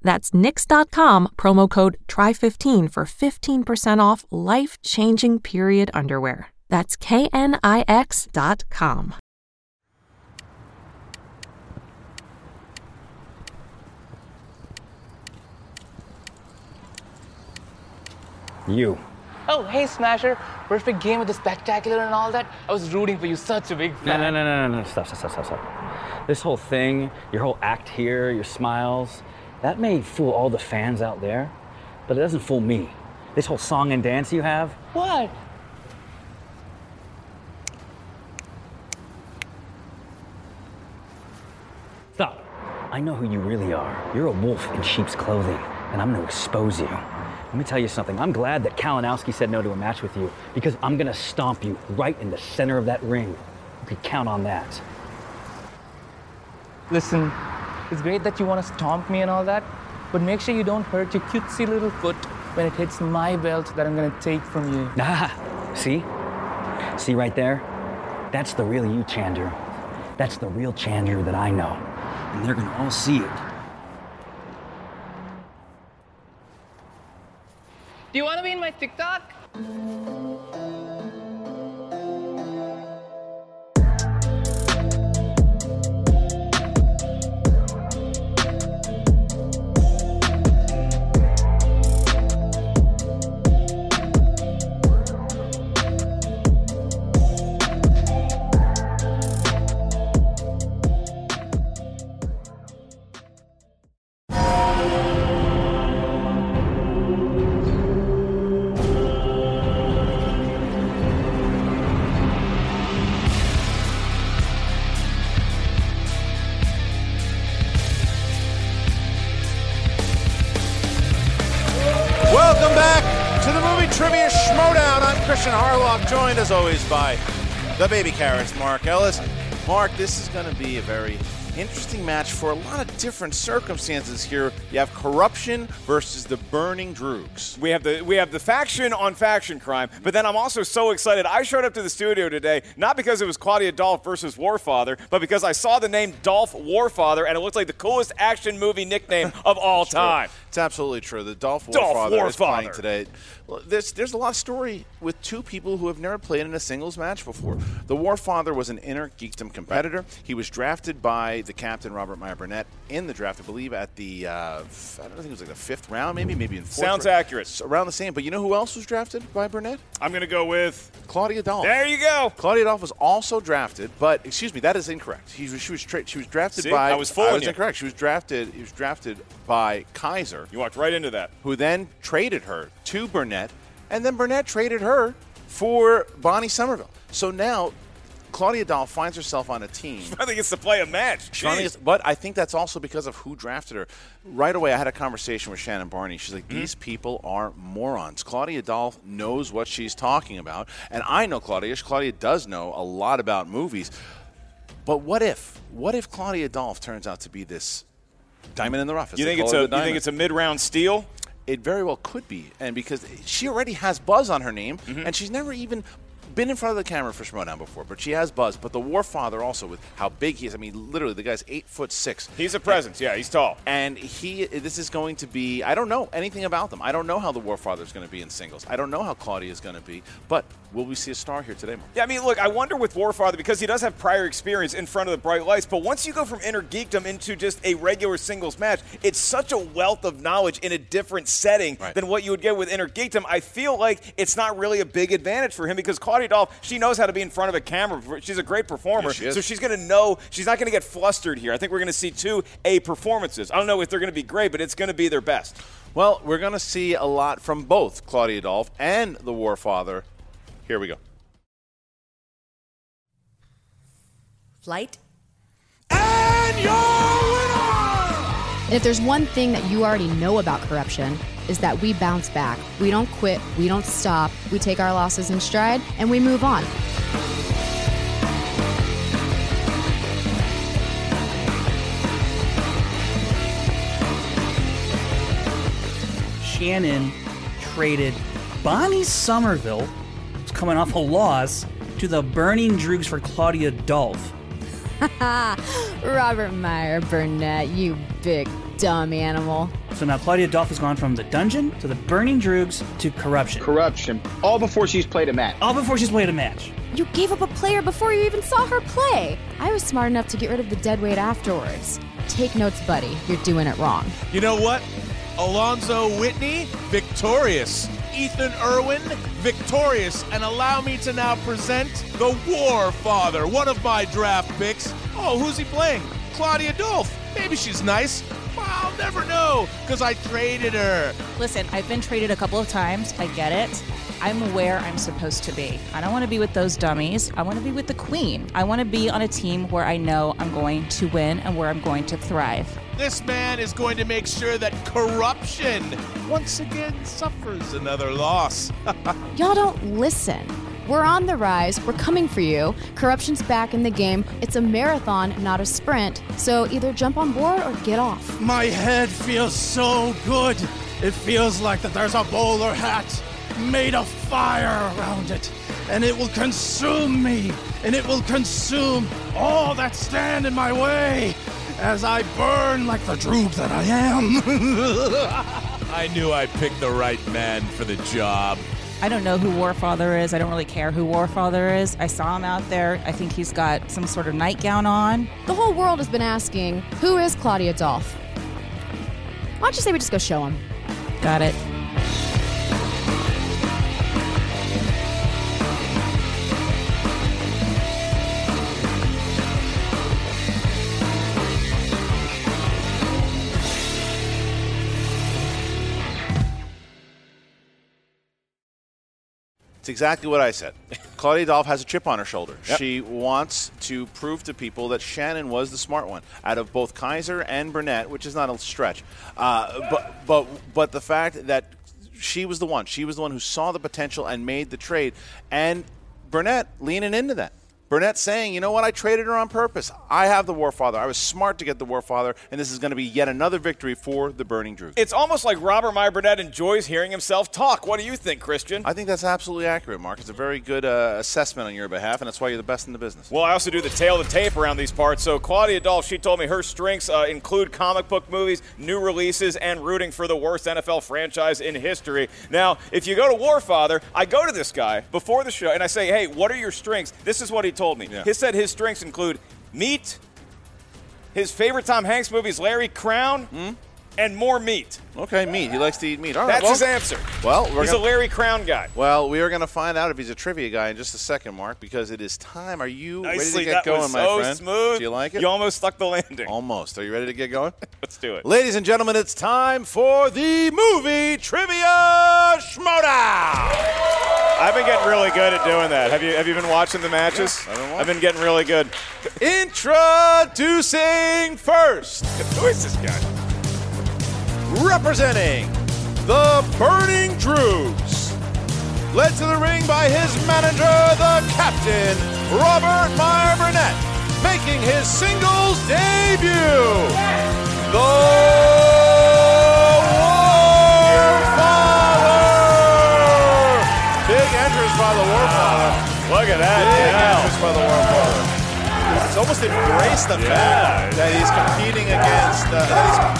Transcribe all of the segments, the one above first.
That's knix.com, promo code TRY15 for 15% off life-changing period underwear. That's knix.com. You. Oh, hey, Smasher. Perfect game with the spectacular and all that. I was rooting for you. Such a big fan. No. Stop. This whole thing, your whole act here, your smiles, that may fool all the fans out there, but it doesn't fool me. This whole song and dance you have. What? Stop. I know who you really are. You're a wolf in sheep's clothing, and I'm going to expose you. Let me tell you something. I'm glad that Kalinowski said no to a match with you, because I'm going to stomp you right in the center of that ring. You can count on that. Listen. It's great that you want to stomp me and all that, but make sure you don't hurt your cutesy little foot when it hits my belt that I'm going to take from you. See right there? That's the real you, Chandru. That's the real Chandru that I know. And they're going to all see it. Do you want to be in my TikTok? Joined, as always, by the baby carrots, Mark Ellis. Mark, this is going to be a very interesting match for a lot of different circumstances here. You have Corruption versus the Burning Droogs. We have the faction on faction crime, but then I'm also so excited. I showed up to the studio today, not because it was Claudia Dolph versus Warfather, but because I saw the name Dolph Warfather, and it looks like the coolest action movie nickname of all time. True. It's absolutely true. The Dolph Warfather is playing today. There's a lot of story with two people who have never played in a singles match before. The Warfather was an inner geekdom competitor. Right. He was drafted by the captain, Robert Meyer Burnett, in the draft, I believe, at the, I don't think it was like the fifth round, maybe in fourth. Sounds accurate. It's around the same. But you know who else was drafted by Burnett? I'm going to go with Claudia Dolph. There you go. Claudia Dolph was also drafted, but, excuse me, that is incorrect. She was drafted by. I was fooling you. I was incorrect. She was drafted by Kaiser. You walked right into that. Who then traded her to Burnett, and then Burnett traded her for Bonnie Somerville. So now Claudia Dolph finds herself on a team. She finally gets to play a match. But I think that's also because of who drafted her. Right away, I had a conversation with Shannon Barney. She's like, these people are morons. Claudia Dolph knows what she's talking about, and I know Claudia. Claudia does know a lot about movies. But what if Claudia Dolph turns out to be this diamond in the rough? You think it's a mid-round steal? it very well could be. And because she already has buzz on her name, and she's never even been in front of the camera for Schmodown before, but she has buzz. But the Warfather also, with how big he is, I mean, literally, the guy's 8'6". He's a presence. Yeah, he's tall. And he, this is going to be, I don't know anything about them. I don't know how the Warfather is going to be in singles. I don't know how Claudia is going to be. But will we see a star here today, Mark? Yeah, I mean, look, I wonder with Warfather, because he does have prior experience in front of the bright lights, but once you go from inner geekdom into just a regular singles match, it's such a wealth of knowledge in a different setting than what you would get with inner geekdom. I feel like it's not really a big advantage for him because Claudia Dolph, she knows how to be in front of a camera. She's a great performer, so she's going to know. She's not going to get flustered here. I think we're going to see two A performances. I don't know if they're going to be great, but it's going to be their best. Well, we're going to see a lot from both Claudia Dolph and the Warfather. Here we go. Flight. And your winner! And if there's one thing that you already know about Corruption, is that we bounce back. We don't quit, we don't stop, we take our losses in stride, and we move on. Shannon traded Bonnie Somerville, who's coming off a loss, to the Burning Droogs for Claudia Dolph. Robert Meyer Burnett, you big dumb animal. So now Claudia Dolph has gone from the Dungeon to the Burning Droogs to Corruption. Corruption. All before she's played a match. All before she's played a match. You gave up a player before you even saw her play. I was smart enough to get rid of the dead weight afterwards. Take notes, buddy. You're doing it wrong. You know what? Alonzo Whitney, victorious. Ethan Irwin, victorious. And allow me to now present the Warfather, one of my draft picks. Oh, who's he playing? Claudia Dolph. Maybe she's nice. I'll never know because I traded her. Listen, I've been traded a couple of times. I get it. I'm where I'm supposed to be. I don't want to be with those dummies. I want to be with the queen. I want to be on a team where I know I'm going to win and where I'm going to thrive. This man is going to make sure that Corruption once again suffers another loss. Y'all don't listen. We're on the rise. We're coming for you. Corruption's back in the game. It's a marathon, not a sprint. So either jump on board or get off. My head feels so good. It feels like that there's a bowler hat made of fire around it. And it will consume me. And it will consume all that stand in my way as I burn like the droog that I am. I knew I picked the right man for the job. I don't know who Warfather is. I don't really care who Warfather is. I saw him out there. I think he's got some sort of nightgown on. The whole world has been asking, who is Claudia Dolph? Why don't you say we just go show him? Got it. It's exactly what I said. Claudia Dolph has a chip on her shoulder. Yep. She wants to prove to people that Shannon was the smart one out of both Kaiser and Burnett, which is not a stretch. But the fact that she was the one. She was the one who saw the potential and made the trade. And Burnett leaning into that. Burnett saying, you know what, I traded her on purpose. I have the Warfather. I was smart to get the Warfather, and this is going to be yet another victory for the Burning Droogs. It's almost like Robert Meyer Burnett enjoys hearing himself talk. What do you think, Christian? I think that's absolutely accurate, Mark. It's a very good assessment on your behalf, and that's why you're the best in the business. Well, I also do the tail of the tape around these parts. So Claudia Dolph, she told me her strengths include comic book movies, new releases, and rooting for the worst NFL franchise in history. Now, if you go to Warfather, I go to this guy before the show, and I say, hey, what are your strengths? This is what he told me. Yeah. He said his strengths include meat, his favorite Tom Hanks movies, Larry Crown, and more meat. Okay, meat. He likes to eat meat. All right, that's his answer. Well, he's a Larry Crown guy. Well, we are going to find out if he's a trivia guy in just a second, Mark, because it is time. Are you ready to get going, my friend? That was so smooth. Do you like it? You almost stuck the landing. Almost. Are you ready to get going? Let's do it. Ladies and gentlemen, it's time for the movie Trivia Schmodown. I've been getting really good at doing that. Have you been watching the matches? Yeah, I've been getting really good. Introducing first. Who is this guy? Representing the Burning Droogs. Led to the ring by his manager, the captain, Robert Meyer Burnett, making his singles debut. The Warfather. Look at that. Big by the Warfather. It's almost embraced the fact that he's competing against.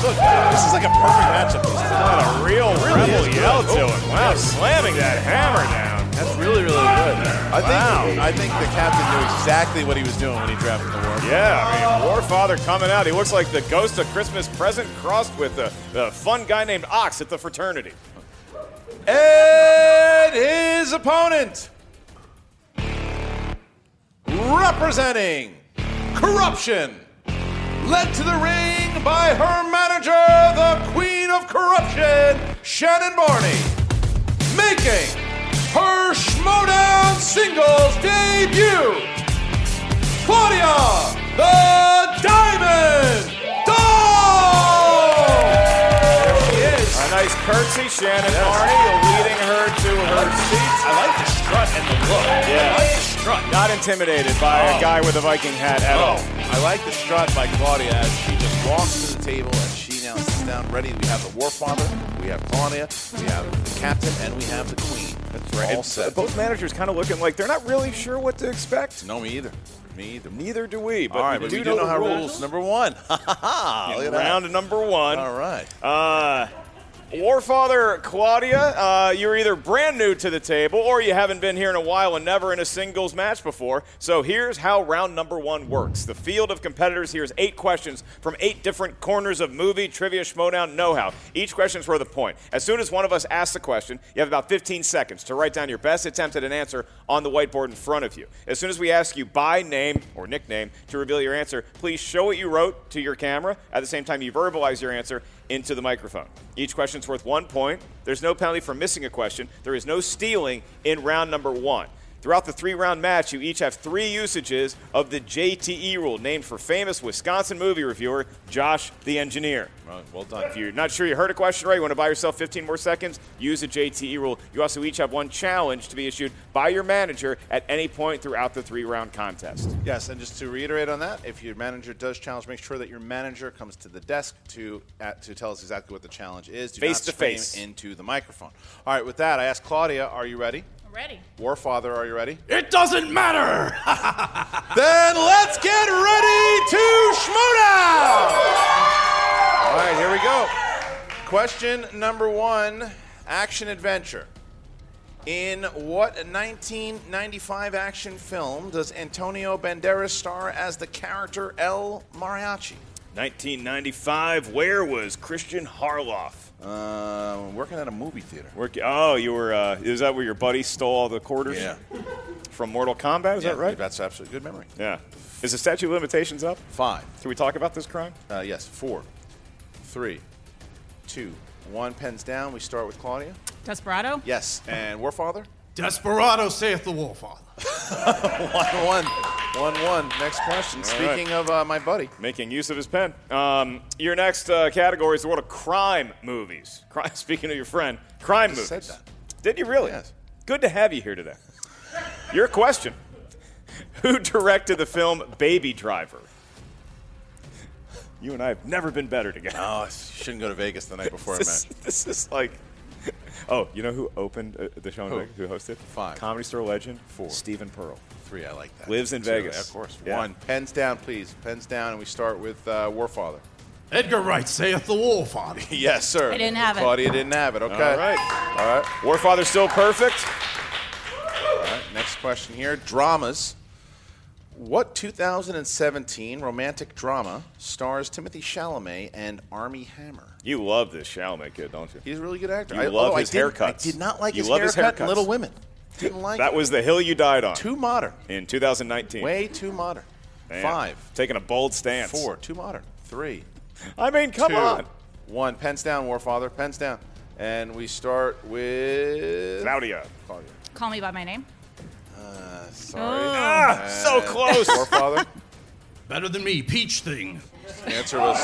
Look, this is like a perfect matchup. He's got a real rebel yell to him. Wow, slamming that hammer down. That's really, really good. I think the captain knew exactly what he was doing when he drafted the Warfather. Yeah, I mean, Warfather coming out. He looks like the ghost of Christmas present crossed with a fun guy named Ox at the fraternity. And his opponent, representing Corruption, led to the ring by her manager, the Queen of Corruption, Shannon Barney, making her Schmodown singles debut, Claudia the Diamond Dolph! There she is. A nice curtsy, Shannon Barney, leading her to her seats. I like the strut and the look. Yeah. I like the strut. Not intimidated by a guy with a Viking hat at all. I like the strut by Claudia as she just walks to the table and she now sits down ready. We have the Warfather, we have Claudia, we have the Captain, and we have the Queen. That's right. All set. Both managers kind of looking like they're not really sure what to expect. No, me either. Me either. Neither do we. But all right, we do know how rules. Number one. Round number one. All right. Warfather, Claudia, you're either brand new to the table or you haven't been here in a while and never in a singles match before. So here's how round number one works. The field of competitors here is 8 questions from 8 different corners of movie, trivia, Schmodown, know-how. Each question is worth a point. As soon as one of us asks the question, you have about 15 seconds to write down your best attempt at an answer on the whiteboard in front of you. As soon as we ask you by name or nickname to reveal your answer, please show what you wrote to your camera. At the same time, you verbalize your answer into the microphone. Each question's worth 1 point. There's no penalty for missing a question. There is no stealing in round number one. Throughout the 3-round match, you each have 3 usages of the JTE rule, named for famous Wisconsin movie reviewer Josh the Engineer. Well done. If you're not sure you heard a question right, you want to buy yourself 15 more seconds, use the JTE rule. You also each have 1 challenge to be issued by your manager at any point throughout the 3-round contest. Yes, and just to reiterate on that, if your manager does challenge, make sure that your manager comes to the desk to tell us exactly what the challenge is. Do face to face into the microphone. All right, with that, I asked Claudia, are you ready? Ready. Warfather, are you ready? It doesn't matter! Then let's get ready to Schmodown! All right, here we go. Question number 1, action adventure. In what 1995 action film does Antonio Banderas star as the character El Mariachi? 1995, where was Christian Harloff? Working at a movie theater. Is that where your buddy stole all the quarters? Yeah. From Mortal Kombat, is that right? That's absolutely good memory. Yeah. Is the statute of limitations up? 5. Can we talk about this crime? Yes. 4, 3, 2, 1. Pens down. We start with Claudia. Desperado? Yes. And Warfather? Desperado saith the Warfather. 1-1. 1-1. Next question. All Speaking of my buddy. Making use of his pen. Your next category is the world of crime movies. Speaking of your friend, crime movies. I just said that. Did you really? Yes. Good to have you here today. Your question. Who directed the film Baby Driver? You and I have never been better together. No, I shouldn't go to Vegas the night before, man. This is like... Oh, you know who opened the show? Who hosted? 5. Comedy Store legend. 4. Stephen Pearl. 3. I like that. Lives in Vegas. Of course. Yeah. 1. Pens down, please. Pens down, and we start with Warfather. Edgar Wright saith the Warfather. Yes, sir. I didn't have Claudia it. Claudia didn't have it. Okay. All right. All right. Warfather still perfect. All right. Next question here. Dramas. What 2017 romantic drama stars Timothée Chalamet and Armie Hammer? You love this Chalamet kid, don't you? He's a really good actor. I love his haircuts. I did not like his haircut in Little Women. Didn't like that. That was the hill you died on. Too modern. In 2019. Way too modern. Damn. 5. Taking a bold stance. 4. Too modern. 3. I mean, come 2, on. 1. Pens down, Warfather. Pens down. And we start with... Claudia. Call Me By My Name. Sorry. Oh. So close. Warfather. Better Than Me, peach thing. The answer was...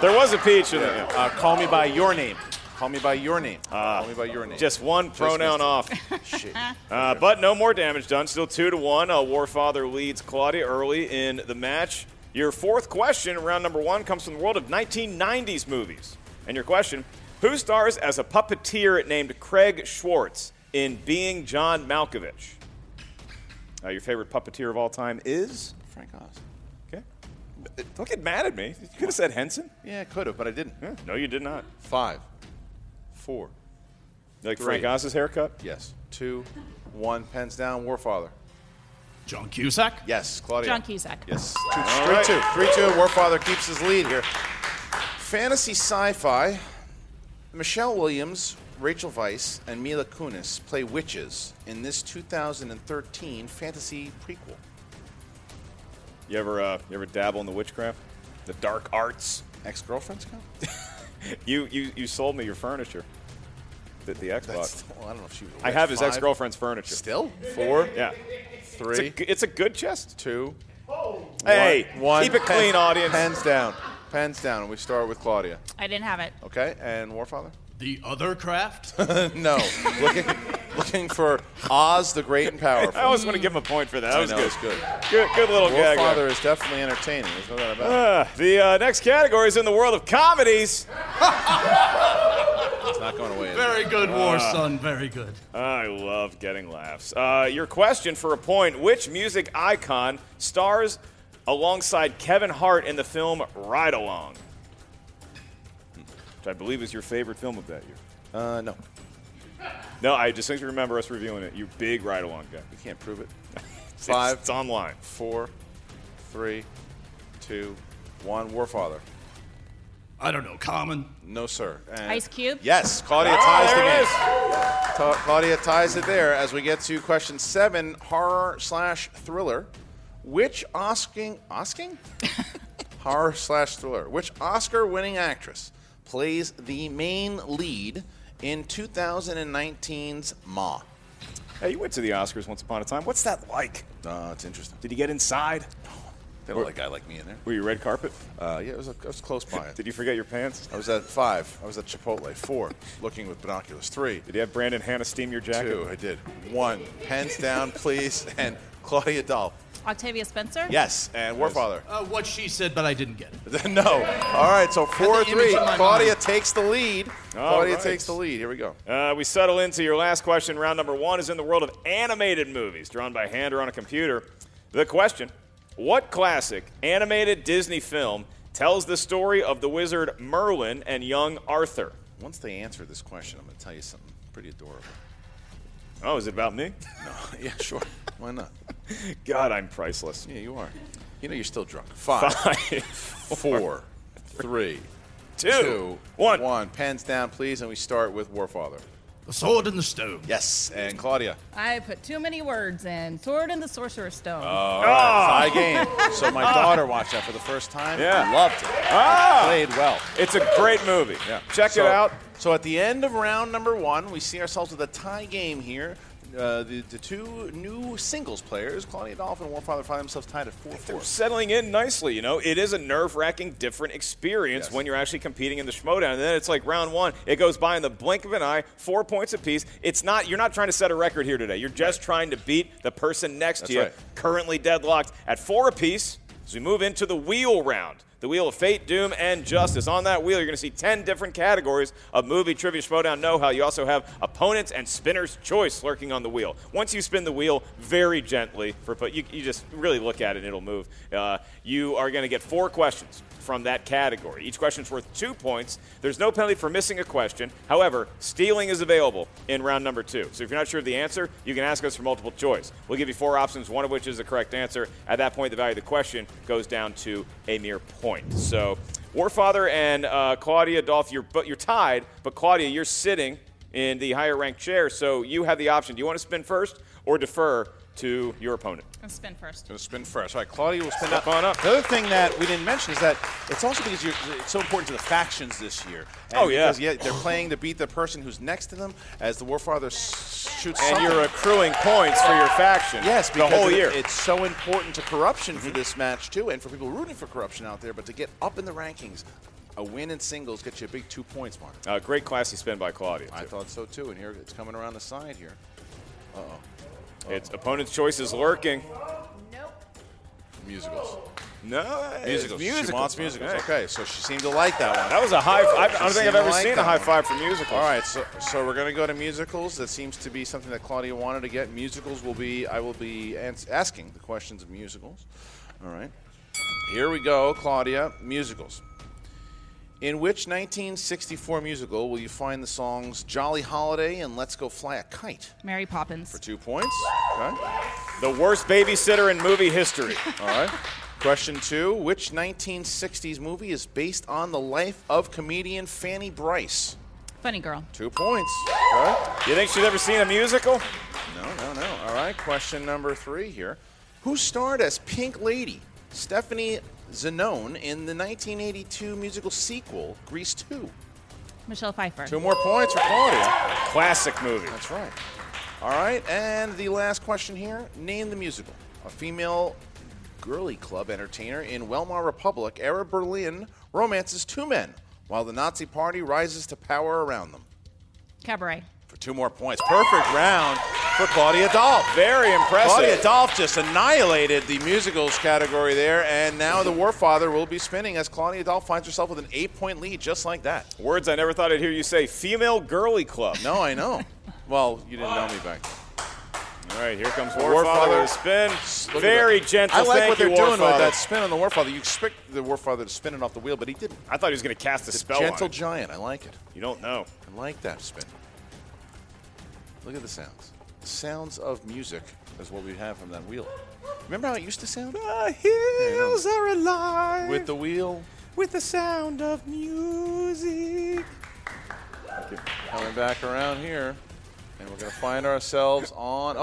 There was a peach in it. Call Me By Your Name. Call Me By Your Name. Call Me By Your Name. Just 1 pronoun off. Shit. But no more damage done. Still 2-1. Warfather leads Claudia early in the match. Your 4th question, round number 1, comes from the world of 1990s movies. And your question, who stars as a puppeteer named Craig Schwartz in Being John Malkovich? Your favorite puppeteer of all time is? Frank Oz. Okay. Don't get mad at me. You could have said Henson. Yeah, I could have, but I didn't. Yeah. No, you did not. 5, 4. Like 3. Frank Oz's haircut? Yes. 2, 1. Pens down. Warfather. John Cusack? Yes. Claudia. John Cusack. Yes. 2, straight 2. 3-2. Warfather keeps his lead here. Fantasy sci-fi. Michelle Williams, Rachel Weisz, and Mila Kunis play witches in this 2013 fantasy prequel. You ever dabble in the witchcraft? The dark arts? Ex-girlfriends come? You sold me your furniture. The Xbox. I don't know if she was. I have 5? His ex-girlfriend's furniture. Still? 4? Yeah. 3. It's a good chest. 2. Oh. Hey, 1. Keep it clean, audience. Pens down. Pens down. And we start with Claudia. I didn't have it. Okay. And Warfather? The other craft? No. looking for Oz the Great and Powerful. I always want to give him a point for that. That was good. Good little gag. Warfather is definitely entertaining. There's no doubt about it. The next category is in the world of comedies. It's not going away. Very good, War Son. Very good. I love getting laughs. Your question for a point: which music icon stars alongside Kevin Hart in the film Ride Along, which I believe is your favorite film of that year? No. No, I just think you remember us reviewing it. You big Ride Along guy. You can't prove it. 5. It's online. 4, 3, 2, 1. Warfather. I don't know. Common. No, sir. And Ice Cube? Yes. Claudia ties the game. Claudia ties it there as we get to question 7, horror/thriller. Which horror/thriller. Which Oscar-winning actress plays the main lead in 2019's Ma? Hey, you went to the Oscars once upon a time. What's that like? It's interesting. Did you get inside? They don't let a guy like me in there. Were you red carpet? Yeah, it was close by it. Did you forget your pants? I was at 5. I was at Chipotle. 4, looking with binoculars. 3. Did you have Brandon Hannah steam your jacket? 2, I did. 1, pens down, please. And Claudia Dolph. Octavia Spencer? Yes. And Warfather. What she said, but I didn't get it. No. All right, so 4-3. Claudia takes the lead. Claudia takes the lead. Here we go. We settle into your last question. Round number 1 is in the world of animated movies, drawn by hand or on a computer. The question: what classic animated Disney film tells the story of the wizard Merlin and young Arthur? Once they answer this question, I'm going to tell you something pretty adorable. Oh, is it about me? No. Yeah, sure. Why not? God, I'm priceless. Yeah, you are. You know you're still drunk. 5, 4, 3, 2, 1. Pens down, please, and we start with Warfather. The Sword in the Stone. Yes, and Claudia. I put too many words in. Sword in the Sorcerer's Stone. Right. Tie game. So my daughter watched that for the first time. Yeah. I loved it. It played well. It's a great movie. Yeah. Check it out. So at the end of round number 1, we see ourselves with a tie game here. The two new singles players, Claudia Dolph and Warfather, find themselves tied at 4-4. They're settling in nicely, you know. It is a nerve-wracking, different experience when you're actually competing in the Schmodown. And then it's like round 1. It goes by in the blink of an eye, 4 points apiece. It's not, you're not trying to set a record here today. You're just trying to beat the person next to you, currently deadlocked at 4 apiece. As we move into the wheel round, the wheel of fate, doom, and justice. On that wheel, you're going to see 10 different categories of movie, trivia, Schmodown, know-how. You also have opponents and spinner's choice lurking on the wheel. Once you spin the wheel very gently, you just really look at it, it'll move. You are going to get 4 questions from that category. Each question's worth 2 points. There's no penalty for missing a question. However, stealing is available in round number 2. So if you're not sure of the answer, you can ask us for multiple choice. We'll give you 4 options, one of which is the correct answer. At that point, the value of the question goes down to a mere point. So Warfather and Claudia Dolph, you're tied, but Claudia, you're sitting in the higher-ranked chair, so you have the option. Do you want to spin first or defer to your opponent? I'll spin first. It'll spin first. All right, Claudia will spin up. The other thing that we didn't mention is that it's also because it's so important to the factions this year. And because, they're playing to beat the person who's next to them as the Warfather shoots something. And you're accruing points for your faction. Yes, because the whole year. It's so important to Corruption for this match, too, and for people rooting for Corruption out there, but to get up in the rankings. A win in singles gets you a big 2 points, Mark. Great classy spin by Claudia, too. I thought so, too, and here it's coming around the side here. It's opponent's choice is lurking. Nope. Musicals. No, musicals. She wants musicals. Okay, so she seemed to like that one. That was a high five. I don't think I've ever seen a high five for musicals. All right, so we're going to go to musicals. That seems to be something that Claudia wanted to get. Musicals will be, I will be asking the questions of musicals. All right. Here we go, Claudia. Musicals. In which 1964 musical will you find the songs Jolly Holiday and Let's Go Fly a Kite? Mary Poppins. For 2 points. Okay. The worst babysitter in movie history. All right. Question two, which 1960s movie is based on the life of comedian Fanny Brice? Funny Girl. 2 points. Okay. You think she's ever seen a musical? No. All right. Question number three here. Who starred as Pink Lady, Stephanie Zanone, in the 1982 musical sequel, Grease 2? Michelle Pfeiffer. 2 more points for Claudia. Classic movie. That's right. All right, and the last question here. Name the musical. A female girly club entertainer in Weimar Republic, era Berlin, romances 2 men while the Nazi party rises to power around them. Cabaret. For 2 more points. Perfect round for Claudia Dolph. Very impressive. Claudia Dolph just annihilated the musicals category there, and now the Warfather will be spinning as Claudia Dolph finds herself with an 8-point lead just like that. Words I never thought I'd hear you say. Female girly club. No, I know. Well, you didn't know me back then. All right, here comes Warfather to spin. Very gentle. I like what they're doing with that spin on the Warfather. You expect the Warfather to spin it off the wheel, but he didn't. I thought he was going to cast a spell on it. Gentle giant. I like it. You don't know. I like that spin. Look at the sounds. The sounds of music is what we have from that wheel. Remember how it used to sound? The hills are alive. With the wheel. With the sound of music. Thank you. Coming back around here. And we're going to find ourselves on,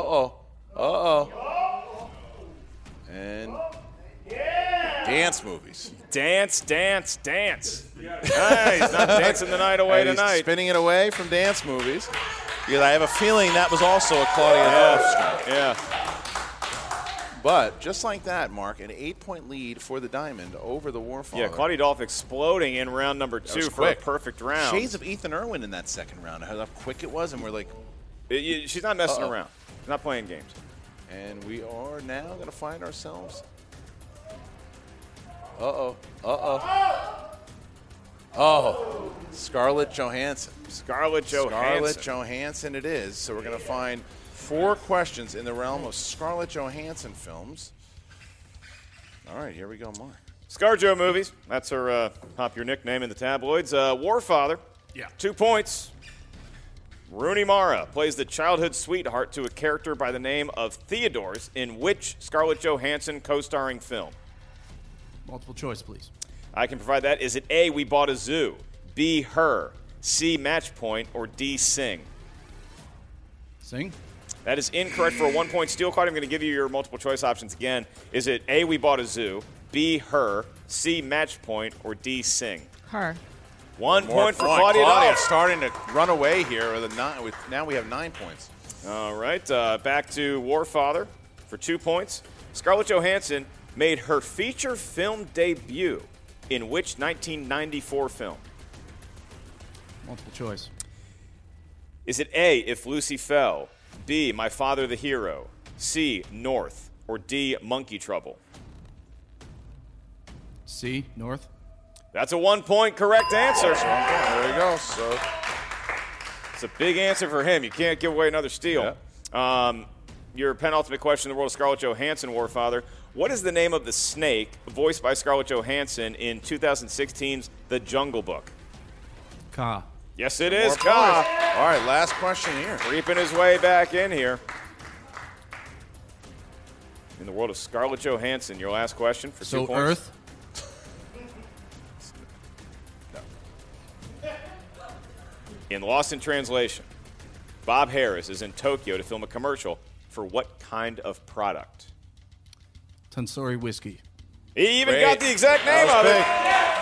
and dance movies. Dance. He's not dancing the night away tonight. He's spinning it away from dance movies. Because I have a feeling that was also a Claudia Dolph. Yeah. But just like that, Mark, an 8-point lead for the Diamond over the Warfather. Yeah, Claudia Dolph exploding in round number 2 for a perfect round. Shades of Ethan Irwin in that second round. How quick it was, and we're like... She's not messing around. She's not playing games. And we are now going to find ourselves... Scarlett Johansson. Scarlett Johansson it is. So we're going to find 4 questions in the realm of Scarlett Johansson films. All right, here we go, Mark. ScarJo movies. That's her pop your nickname in the tabloids. Warfather. Yeah. 2 points. Rooney Mara plays the childhood sweetheart to a character by the name of Theodorus in which Scarlett Johansson co-starring film? Multiple choice, please. I can provide that. Is it A, We Bought a Zoo, B, Her, C, Match Point, or D, Sing? Sing? That is incorrect for a 1-point steal card. I'm going to give you your multiple choice options again. Is it A, We Bought a Zoo, B, Her, C, Match Point, or D, Sing? Her. 1 point for Claudia. Claudia starting to run away here. Now we have 9 points. All right. Back to Warfather for 2 points. Scarlett Johansson made her feature film debut in which 1994 film? Multiple choice. Is it A, If Lucy Fell, B, My Father the Hero, C, North, or D, Monkey Trouble? C, North. That's a 1-point correct answer. There you go. So it's a big answer for him. You can't give away another steal. Yeah. Your penultimate question in the world of Scarlett Johansson, Warfather. What is the name of the snake voiced by Scarlett Johansson in 2016's The Jungle Book? Ka. Yes, it is Ka. All right, last question here. Creeping his way back in here. In the world of Scarlett Johansson, your last question for 2 points. So Earth? No. In Lost in Translation, Bob Harris is in Tokyo to film a commercial for what kind of product? Tonsori Whiskey. He even got the exact name of it.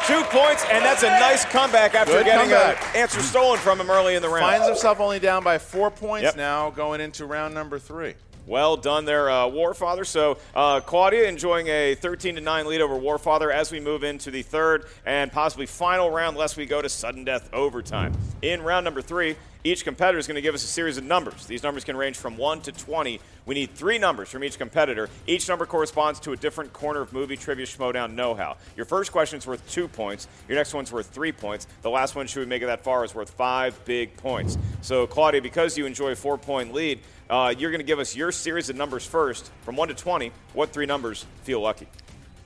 2 points, and that's a nice comeback after getting an answer stolen from him early in the round. Finds himself only down by 4 points now going into round number 3. Well done there, Warfather. So Claudia enjoying a 13-9 lead over Warfather as we move into the third and possibly final round, lest we go to sudden death overtime. In round number 3, Each competitor is going to give us a series of numbers. These numbers can range from 1 to 20. We need 3 numbers from each competitor. Each number corresponds to a different corner of movie trivia Schmodown know-how. Your first question is worth 2 points. Your next one's worth 3 points. The last one, should we make it that far, is worth 5 big points. So, Claudia, because you enjoy a 4-point lead, you're going to give us your series of numbers first. From 1 to 20, what 3 numbers feel lucky?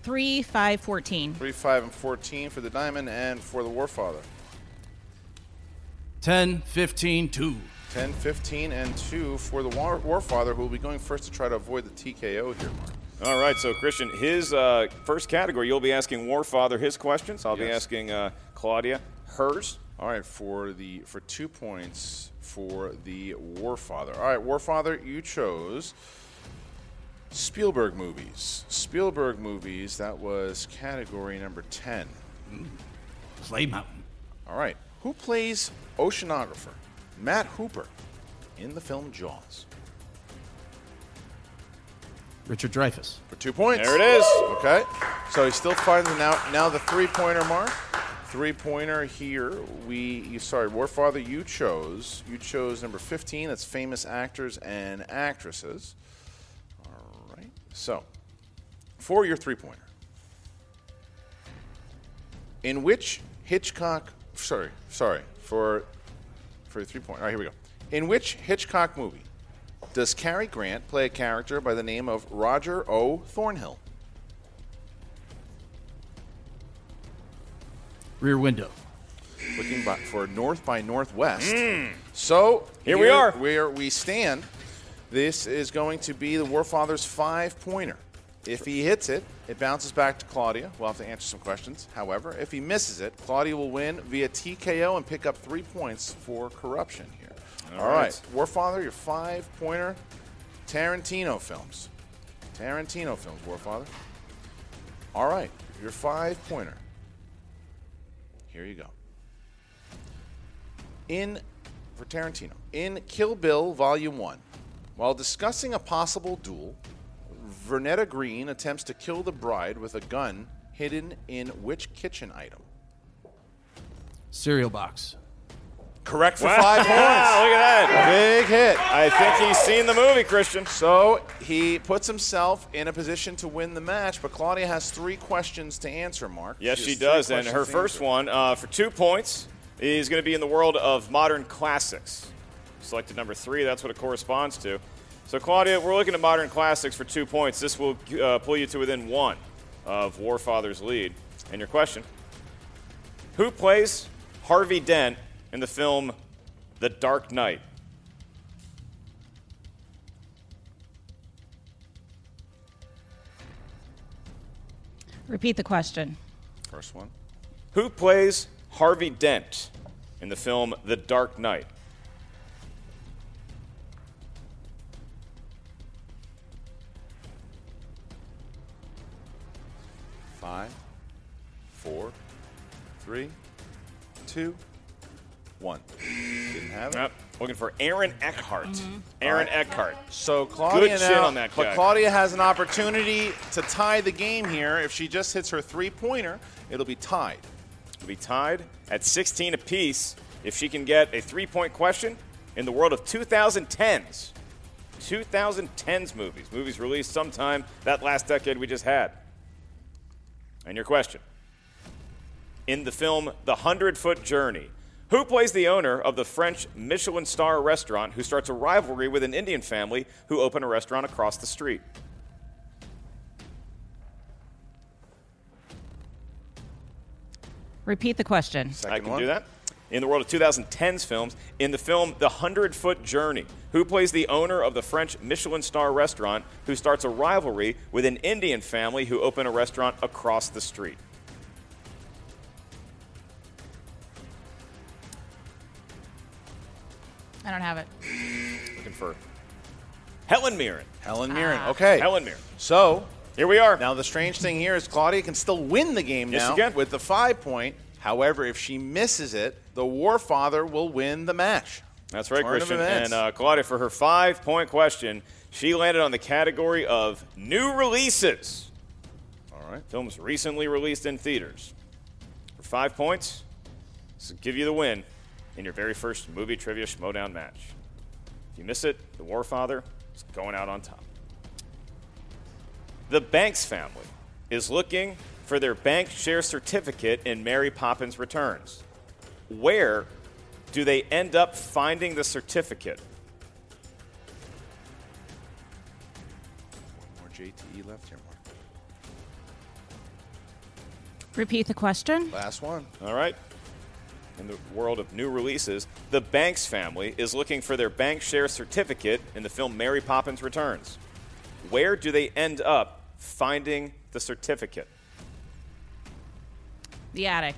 3, 5, 14. 3, 5, and 14 for the diamond and for the Warfather. 10, 15, 2. 10, 15, and 2 for the Warfather, who will be going first to try to avoid the TKO here, Mark. All right, so Christian, his first category, you'll be asking Warfather his questions. I'll be asking Claudia hers. All right, for 2 points for the Warfather. All right, Warfather, you chose Spielberg movies. Spielberg movies, that was category number 10. Play Mountain. All right, who plays oceanographer Matt Hooper in the film Jaws? Richard Dreyfuss. For 2 points. There it is. Okay. So he still finds it now the 3-pointer, Mark. 3-pointer here. Warfather, you chose number 15. That's famous actors and actresses. All right. So, for your 3-pointer. In which All right, here we go. In which Hitchcock movie does Cary Grant play a character by the name of Roger O. Thornhill? Rear Window. Looking for North by Northwest. So here we are. Where we stand. This is going to be the Warfather's 5-pointer. If he hits it, it bounces back to Claudia. We'll have to answer some questions. However, if he misses it, Claudia will win via TKO and pick up 3 points for corruption here. All right. Warfather, your 5-pointer. Tarantino films. Tarantino films, Warfather. All right, your 5-pointer. Here you go. For Tarantino, in Kill Bill Volume 1, while discussing a possible duel, Vernetta Green attempts to kill the bride with a gun hidden in which kitchen item? Cereal box. Correct for 5 points. Yeah, look at that. Big hit. I think he's seen the movie, Christian. So he puts himself in a position to win the match, but Claudia has 3 questions to answer, Mark. Yes, she does. And her first one, for 2 points, is going to be in the world of modern classics. Selected number 3. That's what it corresponds to. So, Claudia, we're looking at modern classics for 2 points. This will pull you to within 1 of Warfather's lead. And your question, who plays Harvey Dent in the film The Dark Knight? Repeat the question. First one. Who plays Harvey Dent in the film The Dark Knight? Five, four, three, two, one. Didn't have it. Looking for Aaron Eckhart. Aaron Eckhart. So Claudia good shit on that guy. But Claudia has an opportunity to tie the game here. If she just hits her 3-pointer, it'll be tied. It'll be tied at 16 apiece. If she can get a 3-point question in the world of 2010s. 2010s movies. Movies released sometime that last decade we just had. And your question, in the film The 100-Foot Journey, who plays the owner of the French Michelin star restaurant who starts a rivalry with an Indian family who open a restaurant across the street? Repeat the question. I can do that. In the world of 2010s films, in the film The 100-Foot Journey, who plays the owner of the French Michelin star restaurant who starts a rivalry with an Indian family who open a restaurant across the street? I don't have it. Looking for Helen Mirren. Helen Mirren, okay. Helen Mirren. So, here we are. Now, the strange thing here is Claudia can still win the game now with the 5-point. However, if she misses it, the Warfather will win the match. That's right, Christian. And Claudia, for her 5-point question, she landed on the category of new releases. All right. Films recently released in theaters. For 5 points, this will give you the win in your very first movie trivia Schmodown match. If you miss it, the Warfather is going out on top. The Banks family is looking for their bank share certificate in Mary Poppins Returns. Where do they end up finding the certificate? One more JTE left here, Mark. Repeat the question. Last one. All right. In the world of new releases, the Banks family is looking for their bank share certificate in the film Mary Poppins Returns. Where do they end up finding the certificate? The attic.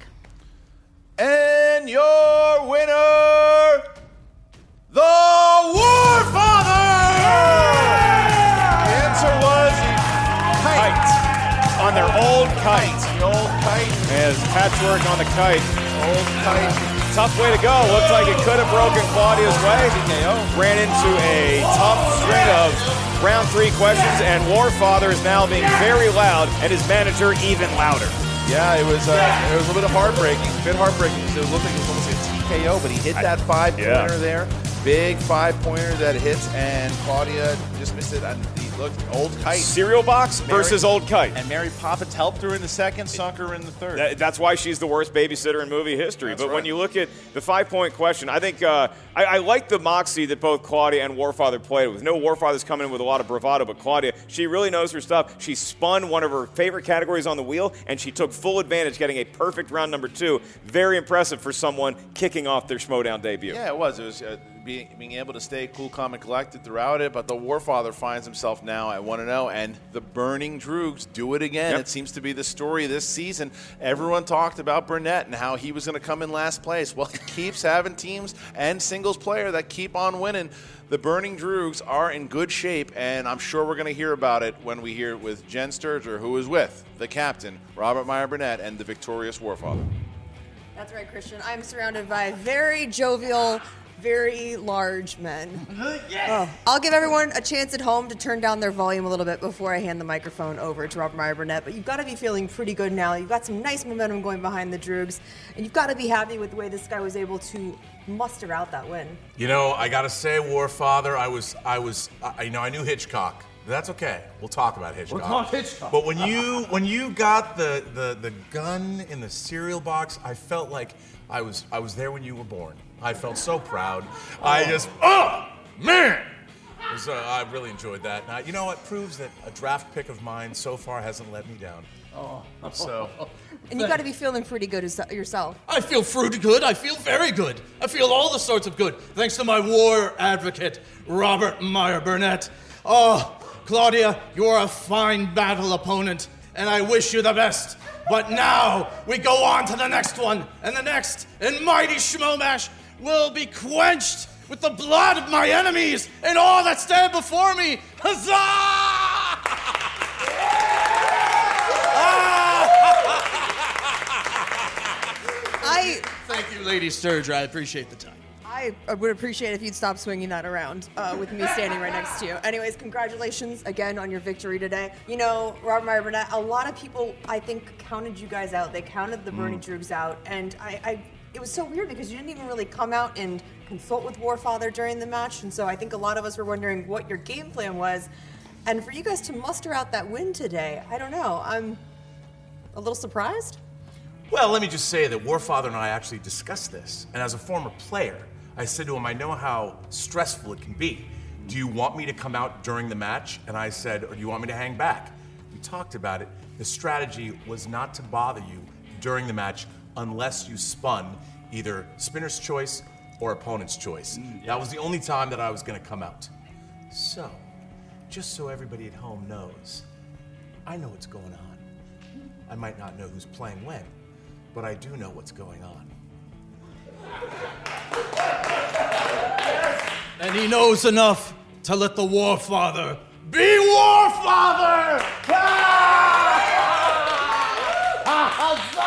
And your winner, the Warfather! Yeah! The answer was kite. On their old kite. The old kite. There's patchwork on the kite. Old kite. Tough way to go. Looked like it could have broken Claudia's way. Ran into a tough string of round three questions, and Warfather is now being very loud, and his manager even louder. Yeah, it was a little bit heartbreaking. A bit heartbreaking because it looked like it was almost a TKO, but he hit that five-pointer there. Big five-pointer that hits, and Claudia just missed it. And he looked old kite. Cereal box versus old kite. And Mary Poppins helped her in the second, sunk her in the third. That's why she's the worst babysitter in movie history. That's When you look at the five-point question, I think I like the moxie that both Claudia and Warfather played with. No, Warfather's coming in with a lot of bravado, but Claudia, she really knows her stuff. She spun one of her favorite categories on the wheel, and she took full advantage, getting a perfect round number two. Very impressive for someone kicking off their Schmodown debut. Yeah, it was. It was being able to stay cool, calm, and collected throughout it, but the Warfather finds himself now at 1-0, and the Burning Droogs do it again. Yep. It seems to be the story this season. Everyone talked about Burnett and how he was going to come in last place. Well, he keeps having teams and singles player that keep on winning. The Burning Droogs are in good shape, and I'm sure we're going to hear about it when we hear it with Jen Sturger, who is with the captain, Robert Meyer Burnett, and the victorious Warfather. That's right, Christian. I'm surrounded by very jovial, very large men. Yes. Oh. I'll give everyone a chance at home to turn down their volume a little bit before I hand the microphone over to Robert Meyer Burnett, but you've got to be feeling pretty good now. You've got some nice momentum going behind the Droogs, and you've got to be happy with the way this guy was able to muster out that win. You know, I got to say, Warfather, I knew Hitchcock. That's okay. We'll talk about Hitchcock. We'll talk Hitchcock. But when you got the gun in the cereal box, I felt like I was there when you were born. I felt so proud. Man! I really enjoyed that. Now, you know what? Proves that a draft pick of mine so far hasn't let me down. Oh. So. And you got to be feeling pretty good yourself. I feel pretty good. I feel very good. I feel all the sorts of good. Thanks to my war advocate, Robert Meyer Burnett. Oh, Claudia, you're a fine battle opponent, and I wish you the best. But now we go on to the next one, and the next, and mighty Schmomash will be quenched with the blood of my enemies and all that stand before me. Huzzah! Thank you, Lady Sturger. I appreciate the time. I would appreciate if you'd stop swinging that around with me standing right next to you. Anyways, congratulations again on your victory today. You know, Robert Meyer Burnett, a lot of people, I think, counted you guys out. They counted the Burning Droogs out. And it was so weird because you didn't even really come out and consult with Warfather during the match. And so I think a lot of us were wondering what your game plan was. And for you guys to muster out that win today, I don't know. I'm a little surprised. Well, let me just say that Warfather and I actually discussed this. And as a former player, I said to him, I know how stressful it can be. Do you want me to come out during the match? And I said, or do you want me to hang back? We talked about it. The strategy was not to bother you during the match unless you spun either spinner's choice or opponent's choice. That was the only time that I was going to come out. So, just so everybody at home knows, I know what's going on. I might not know who's playing when, but I do know what's going on. And he knows enough to let the Warfather be Warfather! Huzzah!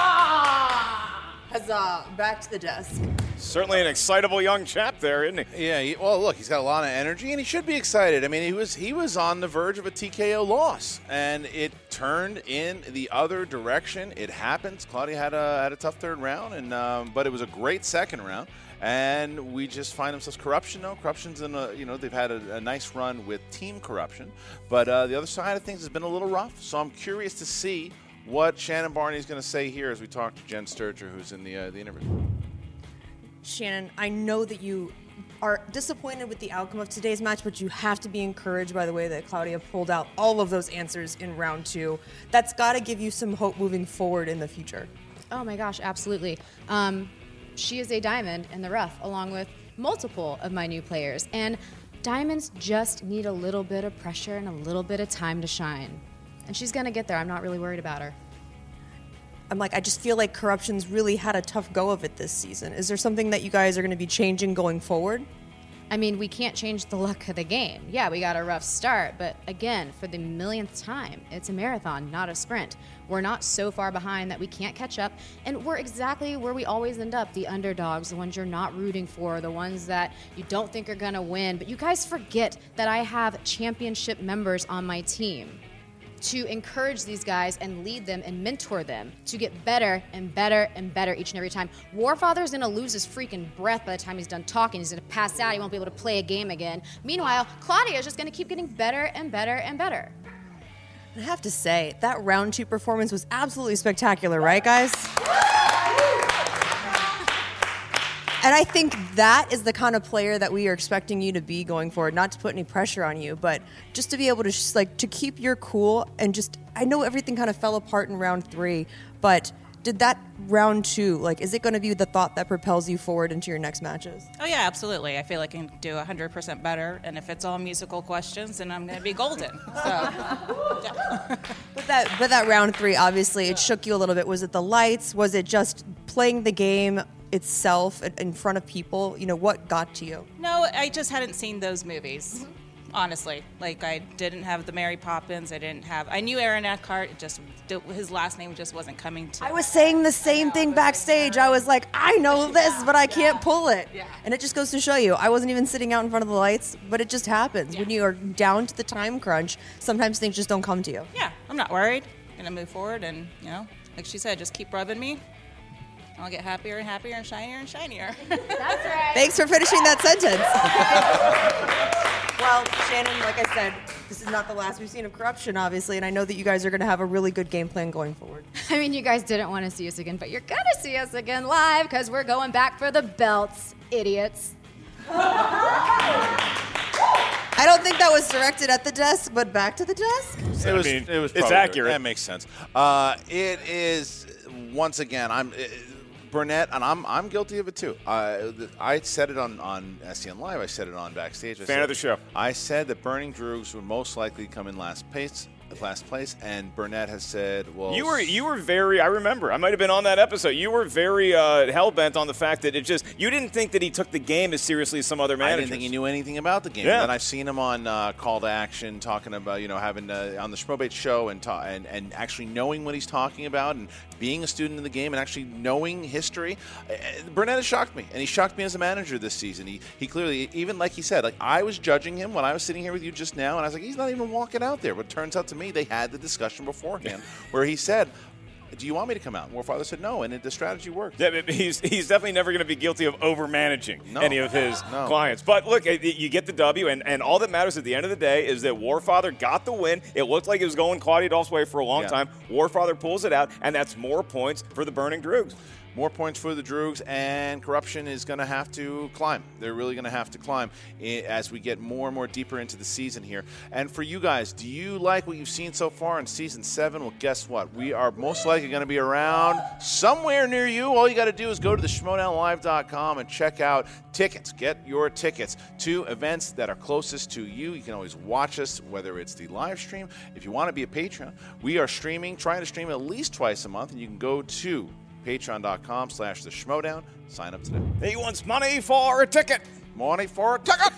Huzzah! Back to the desk. Certainly an excitable young chap there, isn't he? Yeah, well, look, he's got a lot of energy, and he should be excited. I mean, he was on the verge of a TKO loss, and it turned in the other direction. It happens. Claudia had a tough third round, and but it was a great second round. And we just find themselves Corruption now. Corruption's in a, you know, they've had a nice run with Team Corruption. But the other side of things has been a little rough. So I'm curious to see what Shannon Barney is going to say here as we talk to Jen Sturger, who's in the interview. Shannon, I know that you are disappointed with the outcome of today's match, but you have to be encouraged by the way that Claudia pulled out all of those answers in round two. That's got to give you some hope moving forward in the future. Oh my gosh, absolutely. She is a diamond in the rough, along with multiple of my new players. And diamonds just need a little bit of pressure and a little bit of time to shine. And she's going to get there. I'm not really worried about her. I'm like, I just feel like Corruption's really had a tough go of it this season. Is there something that you guys are going to be changing going forward? I mean, we can't change the luck of the game. Yeah, we got a rough start, but again, for the millionth time, it's a marathon, not a sprint. We're not so far behind that we can't catch up, and we're exactly where we always end up, the underdogs, the ones you're not rooting for, the ones that you don't think are gonna win. But you guys forget that I have championship members on my team to encourage these guys and lead them and mentor them to get better and better and better each and every time. Warfather's gonna lose his freaking breath by the time he's done talking. He's gonna pass out, he won't be able to play a game again. Meanwhile, Claudia's just gonna keep getting better and better and better. I have to say, that round two performance was absolutely spectacular, right guys? And I think that is the kind of player that we are expecting you to be going forward, not to put any pressure on you, but just to be able to just like to keep your cool and just, I know everything kind of fell apart in round three, but did that round two, like, is it going to be the thought that propels you forward into your next matches? Oh yeah, absolutely. I feel like I can do 100% better, and if it's all musical questions, then I'm going to be golden. So. Yeah. But that round three, obviously, it shook you a little bit. Was it the lights? Was it just playing the game itself in front of people? You know, what got to you? No, I just hadn't seen those movies, honestly. Like, I didn't have the Mary Poppins. I knew Aaron Eckhart. It just, his last name just wasn't coming to me. I was saying the same thing backstage. I was like, I know this, but I can't pull it. Yeah. And it just goes to show you, I wasn't even sitting out in front of the lights, but it just happens. Yeah. When you are down to the time crunch, sometimes things just don't come to you. Yeah, I'm not worried. I'm going to move forward and, you know, like she said, just keep rubbing me. I'll get happier and happier and shinier and shinier. That's right. Thanks for finishing that sentence. Well, Shannon, like I said, this is not the last we've seen of Corruption, obviously, and I know that you guys are going to have a really good game plan going forward. I mean, you guys didn't want to see us again, but you're going to see us again live because we're going back for the belts, idiots. I don't think that was directed at the desk, but back to the desk? It was accurate. That makes sense. It is, once again, Burnett, and I'm guilty of it too. I said it on SCN Live. I said it on backstage. Fan of the show. I said that Burning Droogs would most likely come in last place, and Burnett has said, "Well, you were very. I remember. I might have been on that episode. You were very hell bent on the fact that it just. You didn't think that he took the game as seriously as some other managers. I didn't think he knew anything about the game. Yeah. And I've seen him on Call to Action talking about, you know, having on the Schmobate show and actually knowing what he's talking about and being a student in the game and actually knowing history. Burnett has shocked me, and he shocked me as a manager this season. He clearly, even like he said, like I was judging him when I was sitting here with you just now, and I was like, he's not even walking out there. But it turns out to me, they had the discussion beforehand where he said, do you want me to come out? And Warfather said no, and the strategy worked. Yeah, he's definitely never going to be guilty of over-managing any of his clients. But look, you get the W, and all that matters at the end of the day is that Warfather got the win. It looked like it was going Claudia Dolph's way for a long time. Warfather pulls it out, and that's more points for the Burning Droogs. More points for the Droogs, and Corruption is going to have to climb. They're really going to have to climb as we get more and more deeper into the season here. And for you guys, do you like what you've seen so far in Season 7? Well, guess what? We are most likely going to be around somewhere near you. All you got to do is go to the schmodownlive.com and check out tickets. Get your tickets to events that are closest to you. You can always watch us, whether it's the live stream. If you want to be a patron, we are trying to stream at least twice a month, and you can go to Patreon.com/theschmodown. Sign up today. He wants money for a ticket. Money for a ticket.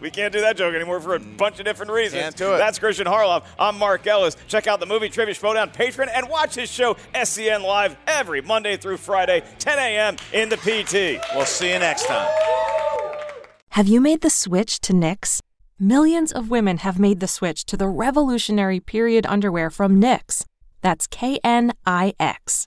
We can't do that joke anymore for a bunch of different reasons. Can't do it. That's Christian Harloff. I'm Mark Ellis. Check out the movie Trivia Schmodown Patron and watch his show SCN Live every Monday through Friday, 10 a.m. in the PT. We'll see you next time. Have you made the switch to Knix? Millions of women have made the switch to the revolutionary period underwear from Knix. That's Knix.